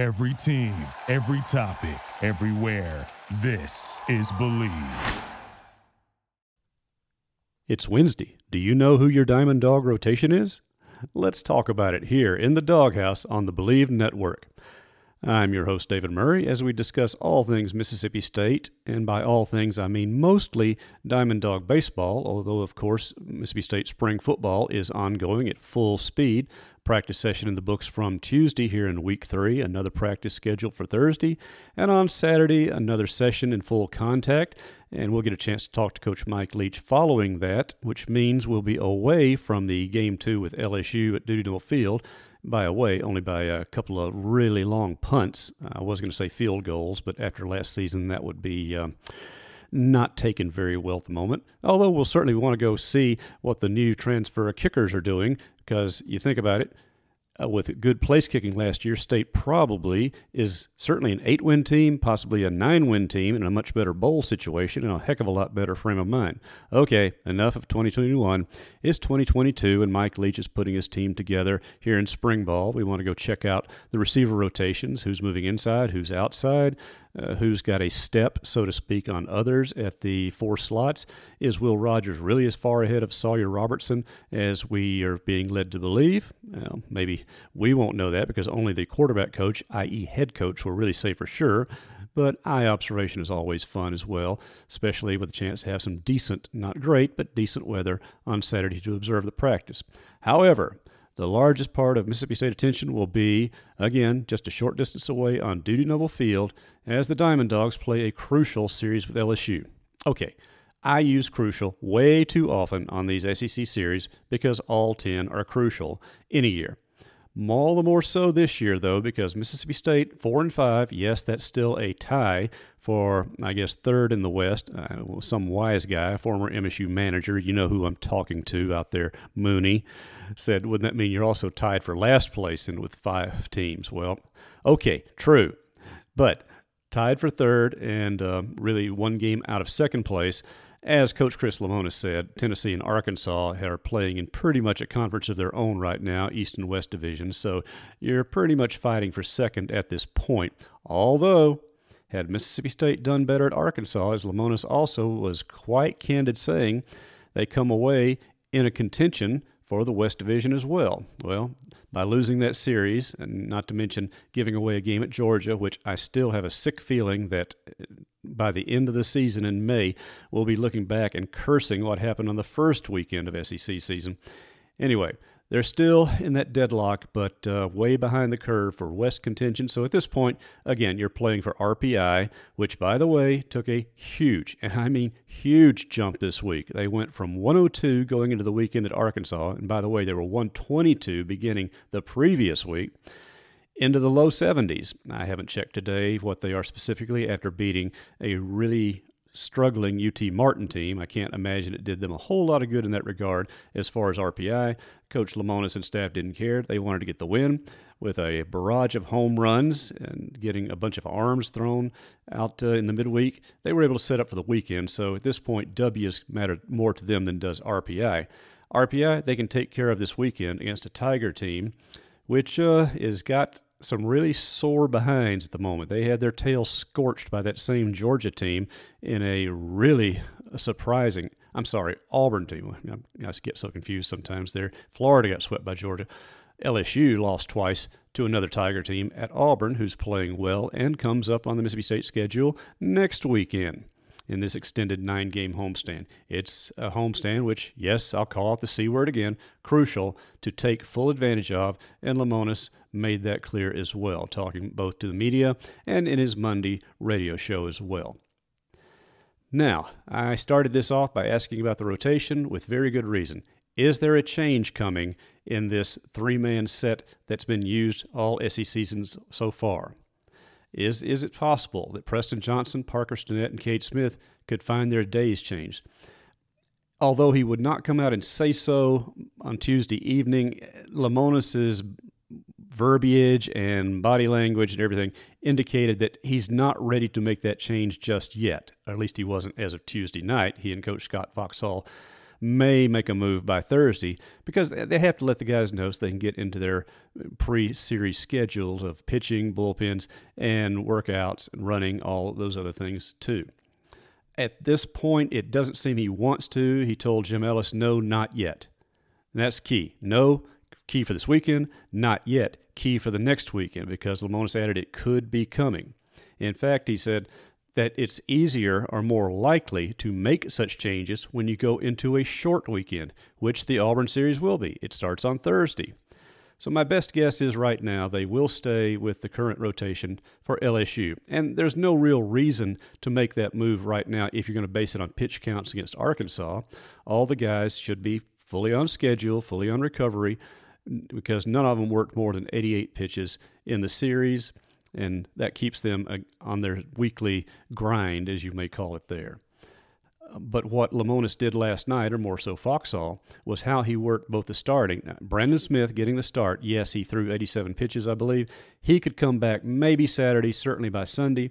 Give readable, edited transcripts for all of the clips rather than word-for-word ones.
Every team, every topic, everywhere. This is Believe. It's Wednesday. Do you know who your Diamond Dog rotation is? Let's talk about it here in the Doghouse on the Believe Network. I'm your host, David Murray, as we discuss all things Mississippi State, and by all things I mean mostly Diamond Dog baseball, although of course Mississippi State spring football is ongoing at full speed. Practice session in the books from Tuesday here in Week 3, another practice scheduled for Thursday, and on Saturday another session in full contact, and we'll get a chance to talk to Coach Mike Leach following that, which means we'll be away from the Game 2 with LSU at Dudy Noble Field. By the way, only by a couple of really long punts. I was going to say field goals, but after last season, that would be not taken very well at the moment. Although we'll certainly want to go see what the new transfer kickers are doing, because you think about it, with good place kicking last year, State probably is certainly an 8-win team, possibly a 9-win team, in a much better bowl situation and a heck of a lot better frame of mind. Okay, enough of 2021. It's 2022, and Mike Leach is putting his team together here in spring ball. We want to go check out the receiver rotations, who's moving inside, who's outside, who's got a step, so to speak, on others at the four slots. Is Will Rogers really as far ahead of Sawyer Robertson as we are being led to believe? Well, maybe we won't know that because only the quarterback coach, i.e. head coach, will really say for sure. But eye observation is always fun as well, especially with a chance to have some decent, not great, but decent weather on Saturday to observe the practice. However, the largest part of Mississippi State attention will be, again, just a short distance away on Dudy Noble Field as the Diamond Dogs play a crucial series with LSU. Okay, I use crucial way too often on these SEC series because all 10 are crucial any year. All the more so this year, though, because Mississippi State, 4-5, yes, that's still a tie for, I guess, third in the West. Some wise guy, former MSU manager, you know who I'm talking to out there, Mooney, said, wouldn't that mean you're also tied for last place and with 5 teams? Well, okay, true, but tied for third and really one game out of second place. As Coach Chris Lemonis said, Tennessee and Arkansas are playing in pretty much a conference of their own right now, East and West divisions, so you're pretty much fighting for second at this point, although had Mississippi State done better at Arkansas, as Lemonis also was quite candid saying, they come away in a contention for the West Division as well. Well, by losing that series, and not to mention giving away a game at Georgia, which I still have a sick feeling that by the end of the season in May, we'll be looking back and cursing what happened on the first weekend of SEC season. Anyway, they're still in that deadlock, but way behind the curve for West contention. So at this point, again, you're playing for RPI, which, by the way, took a huge, and I mean huge jump this week. They went from 102 going into the weekend at Arkansas, and by the way, they were 122 beginning the previous week, into the low 70s. I haven't checked today what they are specifically after beating a really struggling UT Martin team. I can't imagine it did them a whole lot of good in that regard as far as RPI. Coach Lemonis and staff didn't care. They wanted to get the win with a barrage of home runs and getting a bunch of arms thrown out in the midweek. They were able to set up for the weekend, so at this point, W's matter more to them than does RPI. RPI, they can take care of this weekend against a Tiger team, which has got some really sore behinds at the moment. They had their tails scorched by that same Georgia team in a really surprising, Auburn team. I get so confused sometimes there. Florida got swept by Georgia. LSU lost twice to another Tiger team at Auburn, who's playing well and comes up on the Mississippi State schedule next weekend in this extended 9-game homestand. It's a homestand which, yes, I'll call out the C word again, crucial to take full advantage of, and Lemonis made that clear as well, talking both to the media and in his Monday radio show as well. Now, I started this off by asking about the rotation with very good reason. Is there a change coming in this 3-man set that's been used all SEC seasons so far? Is it possible that Preston Johnson, Parker Stinnett, and Kate Smith could find their days changed? Although he would not come out and say so on Tuesday evening, Lemonis's verbiage and body language and everything indicated that he's not ready to make that change just yet. Or at least he wasn't as of Tuesday night. He and Coach Scott Foxhall may make a move by Thursday because they have to let the guys know so they can get into their pre-series schedules of pitching, bullpens, and workouts and running, all those other things too. At this point, it doesn't seem he wants to. He told Jim Ellis, no, not yet. And that's key. No, key for this weekend, not yet. Key for the next weekend because Lemonis added it could be coming. In fact, he said that it's easier or more likely to make such changes when you go into a short weekend, which the Auburn series will be. It starts on Thursday. So my best guess is right now they will stay with the current rotation for LSU. And there's no real reason to make that move right now if you're going to base it on pitch counts against Arkansas. All the guys should be fully on schedule, fully on recovery, because none of them worked more than 88 pitches in the series, and that keeps them on their weekly grind, as you may call it there. But what Lemonis did last night, or more so Foxhall, was how he worked both the starting. Now, Brandon Smith getting the start. Yes, he threw 87 pitches, I believe. He could come back maybe Saturday, certainly by Sunday.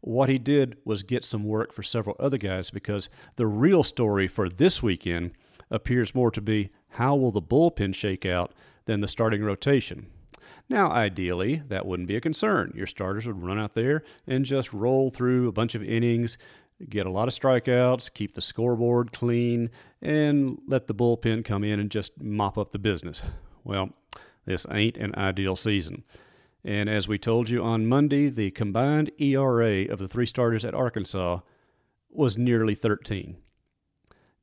What he did was get some work for several other guys because the real story for this weekend appears more to be how will the bullpen shake out than the starting rotation. Now, ideally, that wouldn't be a concern. Your starters would run out there and just roll through a bunch of innings, get a lot of strikeouts, keep the scoreboard clean, and let the bullpen come in and just mop up the business. Well, this ain't an ideal season. And as we told you on Monday, the combined ERA of the three starters at Arkansas was nearly 13.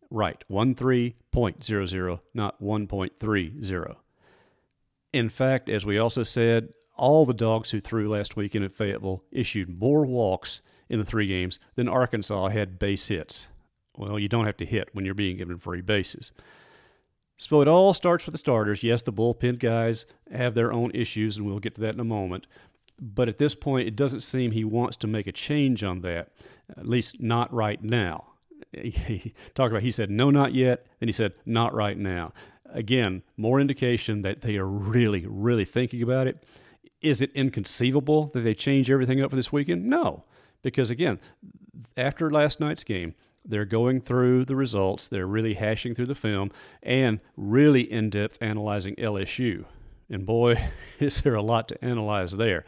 Right, 13.00, not 1.30. In fact, as we also said, all the dogs who threw last weekend at Fayetteville issued more walks in the three games than Arkansas had base hits. Well, you don't have to hit when you're being given free bases. So it all starts with the starters. Yes, the bullpen guys have their own issues, and we'll get to that in a moment. But at this point, it doesn't seem he wants to make a change on that, at least not right now. He said, no, not yet, and he said, not right now. Again, more indication that they are really, really thinking about it. Is it inconceivable that they change everything up for this weekend? No, because again, after last night's game, they're going through the results. They're really hashing through the film and really in-depth analyzing LSU. And boy, is there a lot to analyze there.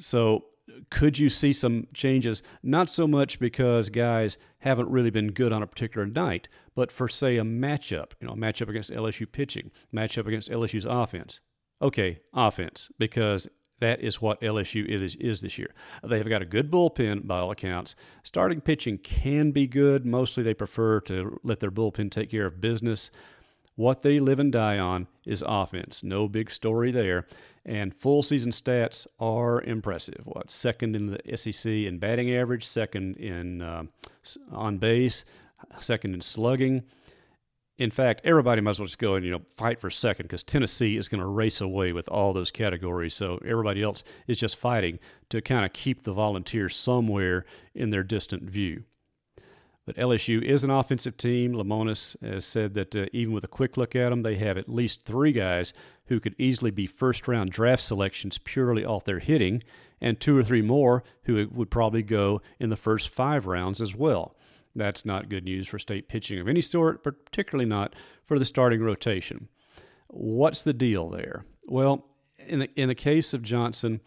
So could you see some changes? Not so much because guys haven't really been good on a particular night, but for, say, a matchup, a matchup against LSU pitching, matchup against LSU's offense. Okay, offense, because that is what LSU is this year. They have got a good bullpen by all accounts. Starting pitching can be good. Mostly they prefer to let their bullpen take care of business. What they live and die on is offense. No big story there. And full season stats are impressive. Second in the SEC in batting average, second in on base, second in slugging. In fact, everybody might as well just go and fight for second because Tennessee is going to race away with all those categories. So everybody else is just fighting to kind of keep the Volunteers somewhere in their distant view. But LSU is an offensive team. Lemonis has said that even with a quick look at them, they have at least three guys who could easily be first-round draft selections purely off their hitting, and two or three more who would probably go in the first five rounds as well. That's not good news for state pitching of any sort, particularly not for the starting rotation. What's the deal there? Well, in the case of Johnson,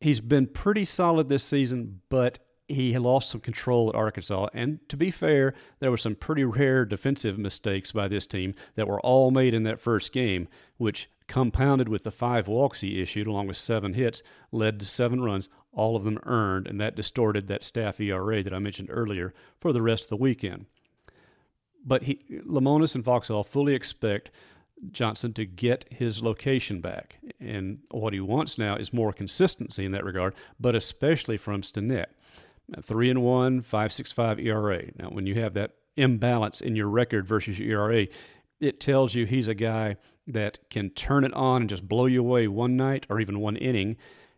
he's been pretty solid this season, but he lost some control at Arkansas. And to be fair, there were some pretty rare defensive mistakes by this team that were all made in that first game, which compounded with the 5 walks he issued along with 7 hits, led to 7 runs, all of them earned, and that distorted that staff ERA that I mentioned earlier for the rest of the weekend. But Lemonis and Foxhall fully expect Johnson to get his location back. And what he wants now is more consistency in that regard, but especially from Stinnett. 3-1, 5.65 ERA. Now, when you have that imbalance in your record versus your ERA, it tells you he's a guy that can turn it on and just blow you away one night or even one inning,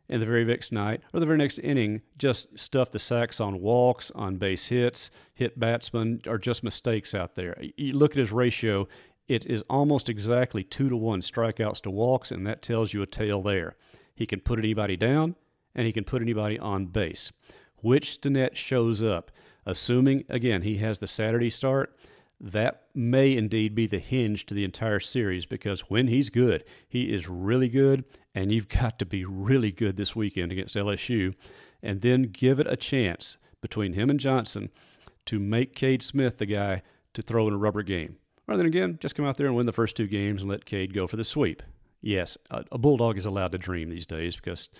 and the very next night or the very next inning just stuff the sacks on walks, on base hits, hit batsmen, or just mistakes out there. You look at his ratio, it is almost exactly 2-to-1 strikeouts to walks, and that tells you a tale there. He can put anybody down, and he can put anybody on base. Which Stinnett shows up, assuming, again, he has the Saturday start, that may indeed be the hinge to the entire series, because when he's good, he is really good, and you've got to be really good this weekend against LSU, and then give it a chance between him and Johnson to make Cade Smith the guy to throw in a rubber game. Or then again, just come out there and win the first two games and let Cade go for the sweep. Yes, a Bulldog is allowed to dream these days, because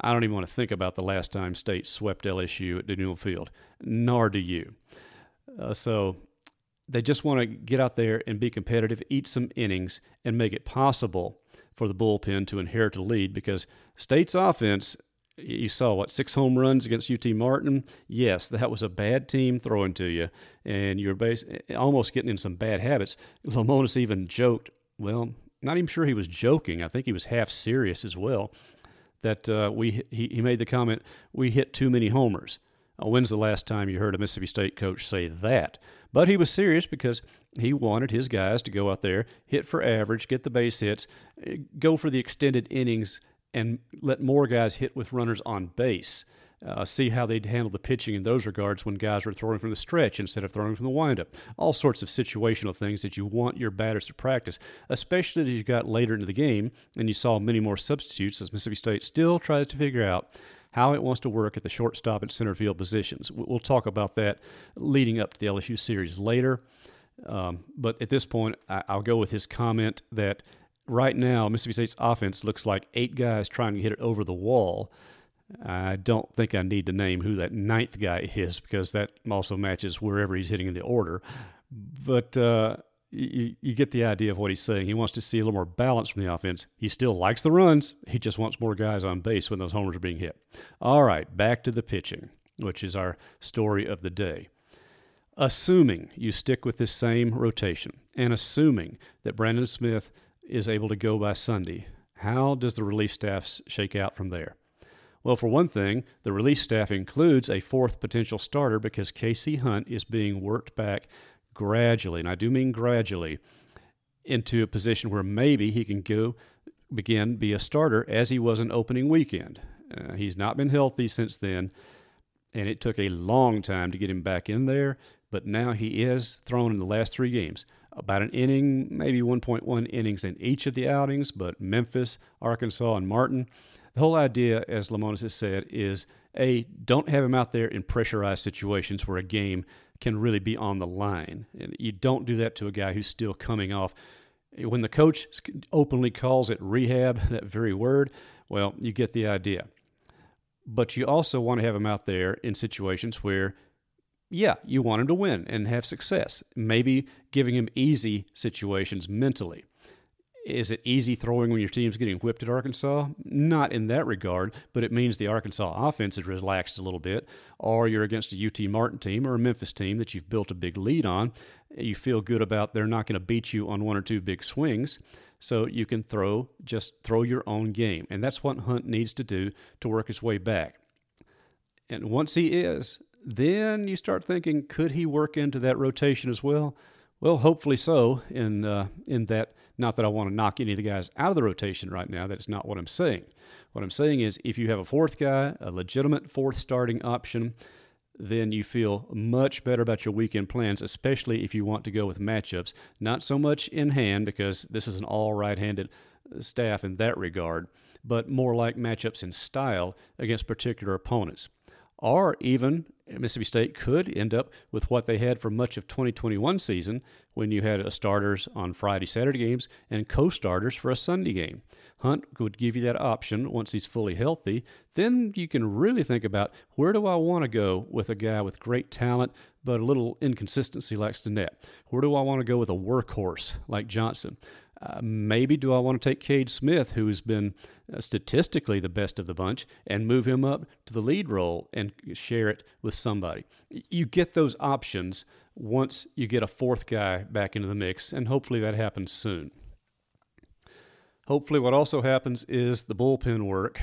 I don't even want to think about the last time State swept LSU at Dudy Noble Field, nor do you. So they just want to get out there and be competitive, eat some innings, and make it possible for the bullpen to inherit a lead, because State's offense, you saw, what, 6 home runs against UT Martin? Yes, that was a bad team throwing to you, and you're almost getting in some bad habits. Lemonis even joked, well, not even sure he was joking. I think he was half serious as well, that he made the comment, we hit too many homers. When's the last time you heard a Mississippi State coach say that? But he was serious, because he wanted his guys to go out there, hit for average, get the base hits, go for the extended innings, and let more guys hit with runners on base. See how they'd handle the pitching in those regards when guys were throwing from the stretch instead of throwing from the windup. All sorts of situational things that you want your batters to practice, especially as you got later into the game and you saw many more substitutes, as Mississippi State still tries to figure out how it wants to work at the shortstop and center field positions. We'll talk about that leading up to the LSU series later. But at this point, I'll go with his comment that right now Mississippi State's offense looks like 8 guys trying to hit it over the wall. I don't think I need to name who that 9th guy is, because that also matches wherever he's hitting in the order. But you get the idea of what he's saying. He wants to see a little more balance from the offense. He still likes the runs. He just wants more guys on base when those homers are being hit. All right, back to the pitching, which is our story of the day. Assuming you stick with this same rotation, and assuming that Brandon Smith is able to go by Sunday, how does the relief staff shake out from there? Well, for one thing, the relief staff includes a 4th potential starter, because K.C. Hunt is being worked back gradually, and I do mean gradually, into a position where maybe he can go begin be a starter, as he was an opening weekend. He's not been healthy since then, and it took a long time to get him back in there, but now he is thrown in the last 3 games. About an inning, maybe 1.1 innings in each of the outings, but Memphis, Arkansas, and Martin. The whole idea, as Lemonis has said, is, A, don't have him out there in pressurized situations where a game can really be on the line. And you don't do that to a guy who's still coming off. When the coach openly calls it rehab, that very word, well, you get the idea. But you also want to have him out there in situations where, yeah, you want him to win and have success. Maybe giving him easy situations mentally. Is it easy throwing when your team's getting whipped at Arkansas? Not in that regard, but it means the Arkansas offense is relaxed a little bit, or you're against a UT Martin team or a Memphis team that you've built a big lead on. You feel good about they're not going to beat you on 1 or 2 big swings, so you can just throw your own game. And that's what Hunt needs to do to work his way back. And once he is, then you start thinking, could he work into that rotation as well? Well, hopefully so, in that, not that I want to knock any of the guys out of the rotation right now. That's not what I'm saying. What I'm saying is, if you have a 4th guy, a legitimate 4th starting option, then you feel much better about your weekend plans, especially if you want to go with matchups. Not so much in hand, because this is an all right-handed staff in that regard, but more like matchups in style against particular opponents. Or even Mississippi State could end up with what they had for much of 2021 season, when you had a starters on Friday, Saturday games and co-starters for a Sunday game. Hunt would give you that option once he's fully healthy. Then you can really think about, where do I want to go with a guy with great talent but a little inconsistency like Stinnett? Where do I want to go with a workhorse like Johnson? Maybe do I want to take Cade Smith, who has been statistically the best of the bunch, and move him up to the lead role and share it with somebody? You get those options once you get a 4th guy back into the mix, and hopefully that happens soon. Hopefully what also happens is the bullpen work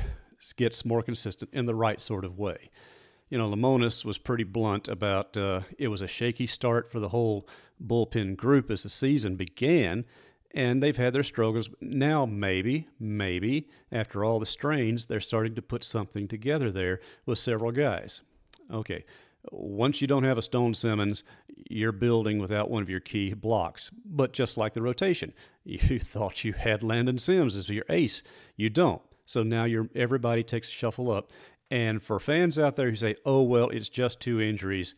gets more consistent in the right sort of way. You know, Lemonis was pretty blunt about it was a shaky start for the whole bullpen group as the season began, and they've had their struggles. Now maybe, after all the strains, they're starting to put something together there with several guys. Okay, Once you don't have a Stone Simmons, you're building without one of your key blocks. But just like the rotation, you thought you had Landon Sims as your ace. You don't. So now everybody takes a shuffle up. And for fans out there who say, oh, well, it's just two injuries,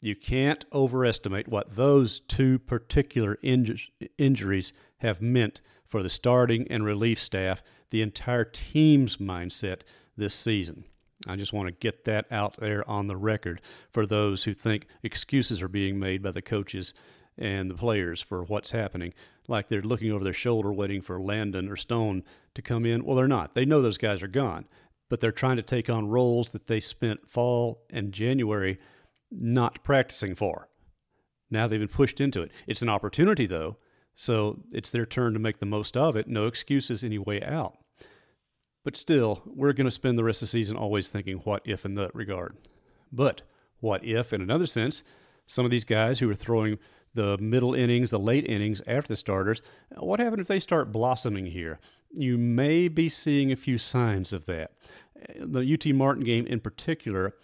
you can't overestimate what those two particular injuries have meant for the starting and relief staff, the entire team's mindset this season. I just want to get that out there on the record for those who think excuses are being made by the coaches and the players for what's happening, like they're looking over their shoulder waiting for Landon or Stone to come in. Well, they're not. They know those guys are gone, but they're trying to take on roles that they spent fall and January not practicing for. Now they've been pushed into it. It's an opportunity, though, so it's their turn to make the most of it. No excuses any way out. But still, we're going to spend the rest of the season always thinking what if in that regard. But what if, in another sense, some of these guys who are throwing the middle innings, the late innings after the starters, what happens if they start blossoming here? You may be seeing a few signs of that. The UT Martin game in particular,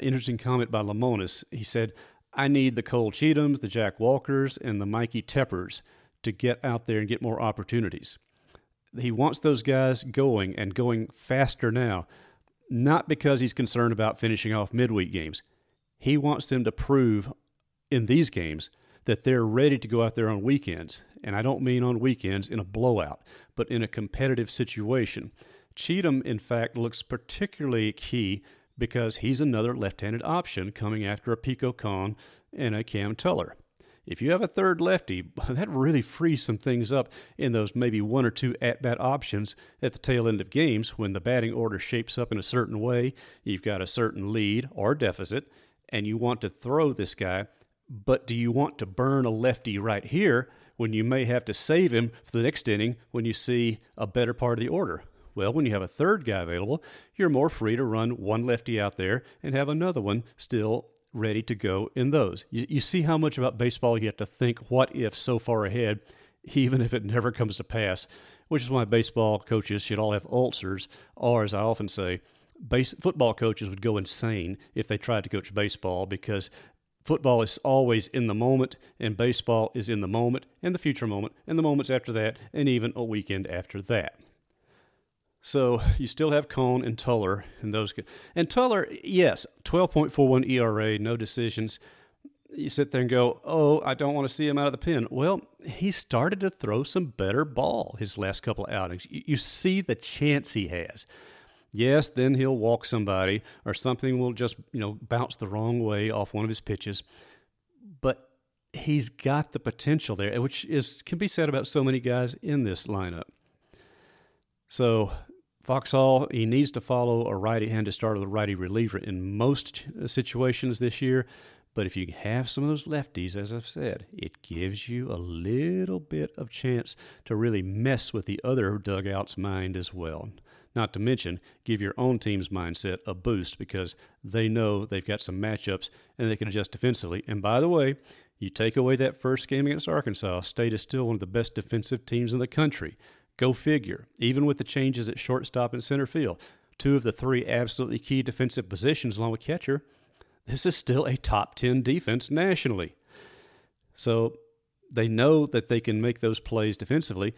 interesting comment by Lemonis. He said, I need the Cole Cheathams, the Jack Walkers, and the Mikey Teppers to get out there and get more opportunities. He wants those guys going and going faster now, not because he's concerned about finishing off midweek games. He wants them to prove in these games that they're ready to go out there on weekends. And I don't mean on weekends in a blowout, but in a competitive situation. Cheatham, in fact, looks particularly key because he's another left-handed option coming after a Pico Khan and a Cam Tuller. If you have a third lefty, that really frees some things up in those maybe one or two at-bat options at the tail end of games when the batting order shapes up in a certain way, you've got a certain lead or deficit, and you want to throw this guy, but do you want to burn a lefty right here when you may have to save him for the next inning when you see a better part of the order? Well, when you have a third guy available, you're more free to run one lefty out there and have another one still ready to go in those. You see how much about baseball you have to think what if so far ahead, even if it never comes to pass, which is why baseball coaches should all have ulcers, or as I often say, football coaches would go insane if they tried to coach baseball, because football is always in the moment and baseball is in the moment and the future moment and the moments after that and even a weekend after that. So you still have Cone and Tuller and those guys. And Tuller, yes, 12.41 ERA, no decisions. You sit there and go, oh, I don't want to see him out of the pen. Well, he started to throw some better ball his last couple of outings. You see the chance he has. Yes, then he'll walk somebody or something will just, bounce the wrong way off one of his pitches. But he's got the potential there, which can be said about so many guys in this lineup. So Foxhall, he needs to follow a righty-handed starter, the righty reliever in most situations this year. But if you have some of those lefties, as I've said, it gives you a little bit of chance to really mess with the other dugout's mind as well. Not to mention, give your own team's mindset a boost because they know they've got some matchups and they can adjust defensively. And by the way, you take away that first game against Arkansas, State is still one of the best defensive teams in the country. Go figure. Even with the changes at shortstop and center field, two of the three absolutely key defensive positions along with catcher, this is still a top 10 defense nationally. So they know that they can make those plays defensively.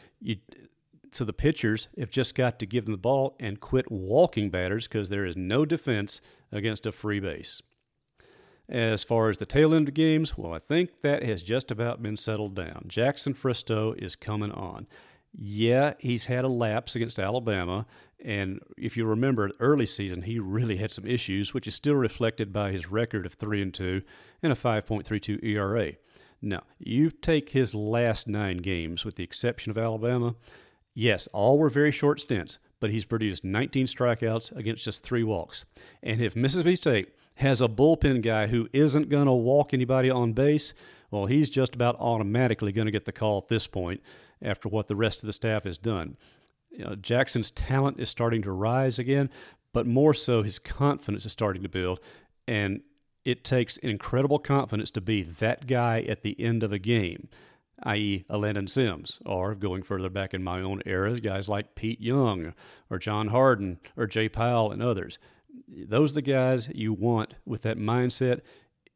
So the pitchers have just got to give them the ball and quit walking batters because there is no defense against a free base. As far as the tail end of games, well, I think that has just about been settled down. Jackson Fristoe is coming on. Yeah, he's had a lapse against Alabama, and if you remember, early season, he really had some issues, which is still reflected by his record of 3-2 and a 5.32 ERA. Now, you take his last 9 games, with the exception of Alabama, yes, all were very short stints, but he's produced 19 strikeouts against just 3 walks. And if Mississippi State has a bullpen guy who isn't going to walk anybody on base, well, he's just about automatically going to get the call at this point after what the rest of the staff has done. Jackson's talent is starting to rise again, but more so his confidence is starting to build, and it takes incredible confidence to be that guy at the end of a game, i.e. a Landon Sims, or going further back in my own era, guys like Pete Young or John Harden or Jay Powell and others. Those are the guys you want with that mindset.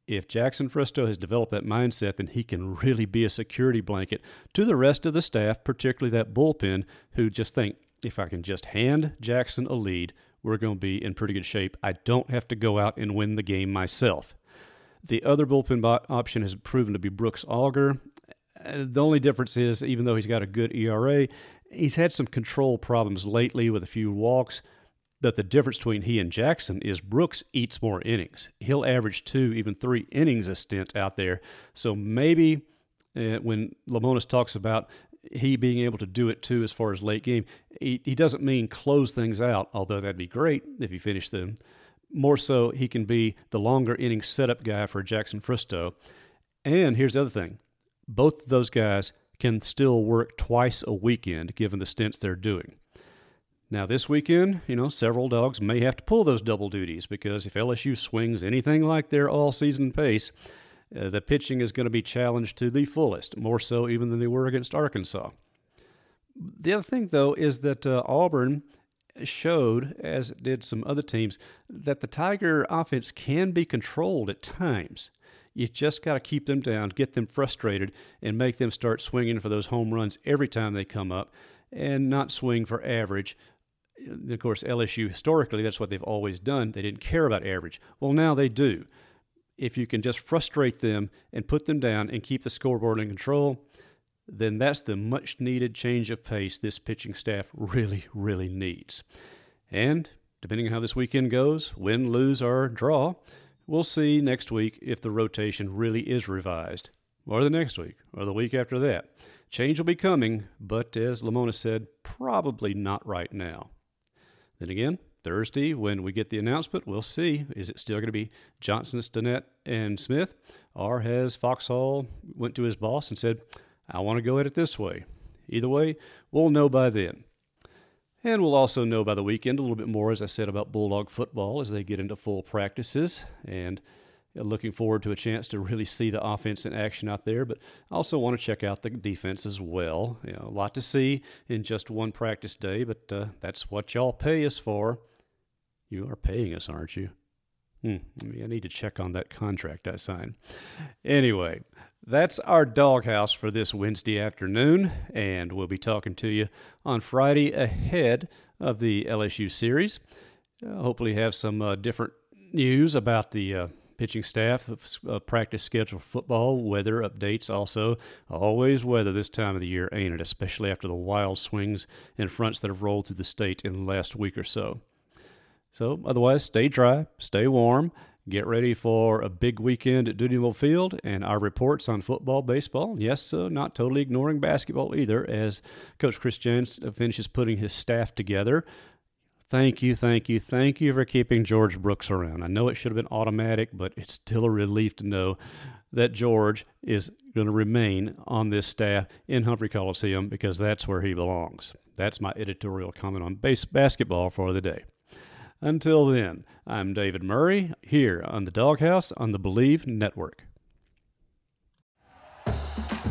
If Jackson Fristoe has developed that mindset, then he can really be a security blanket to the rest of the staff, particularly that bullpen, who just think, if I can just hand Jackson a lead, we're going to be in pretty good shape. I don't have to go out and win the game myself. The other bullpen option has proven to be Brooks Auger. The only difference is, even though he's got a good ERA, he's had some control problems lately with a few walks. But the difference between he and Jackson is Brooks eats more innings. He'll average 2, even 3 innings a stint out there. So maybe when Lemonis talks about he being able to do it too as far as late game, he doesn't mean close things out, although that'd be great if he finished them. More so, he can be the longer inning setup guy for Jackson Fristoe. And here's the other thing. Both of those guys can still work twice a weekend given the stints they're doing. Now, this weekend, several dogs may have to pull those double duties because if LSU swings anything like their all-season pace, the pitching is going to be challenged to the fullest, more so even than they were against Arkansas. The other thing, though, is that Auburn showed, as did some other teams, that the Tiger offense can be controlled at times. You just got to keep them down, get them frustrated, and make them start swinging for those home runs every time they come up and not swing for average. Of course, LSU, historically, that's what they've always done. They didn't care about average. Well, now they do. If you can just frustrate them and put them down and keep the scoreboard in control, then that's the much-needed change of pace this pitching staff really, really needs. And depending on how this weekend goes, win, lose, or draw, we'll see next week if the rotation really is revised, or the next week, or the week after that. Change will be coming, but as Lemonis said, probably not right now. Then again, Thursday, when we get the announcement, we'll see. Is it still going to be Johnson, Stinnett, and Smith? Or has Foxhall went to his boss and said, I want to go at it this way? Either way, we'll know by then. And we'll also know by the weekend a little bit more, as I said, about Bulldog football as they get into full practices. And looking forward to a chance to really see the offense in action out there, but also want to check out the defense as well. A lot to see in just one practice day, but that's what y'all pay us for. You are paying us, aren't you? I need to check on that contract I signed. Anyway, that's our doghouse for this Wednesday afternoon, and we'll be talking to you on Friday ahead of the LSU series. Hopefully have some different news about the pitching staff, practice schedule for football, weather updates also. Always weather this time of the year, ain't it? Especially after the wild swings and fronts that have rolled through the state in the last week or so. So otherwise, stay dry, stay warm, get ready for a big weekend at Dudy Noble Field and our reports on football, baseball. Yes, not totally ignoring basketball either, as Coach Chris Jans finishes putting his staff together. Thank you for keeping George Brooks around. I know it should have been automatic, but it's still a relief to know that George is going to remain on this staff in Humphrey Coliseum because that's where he belongs. That's my editorial comment on basketball for the day. Until then, I'm David Murray here on The Doghouse on the Believe Network.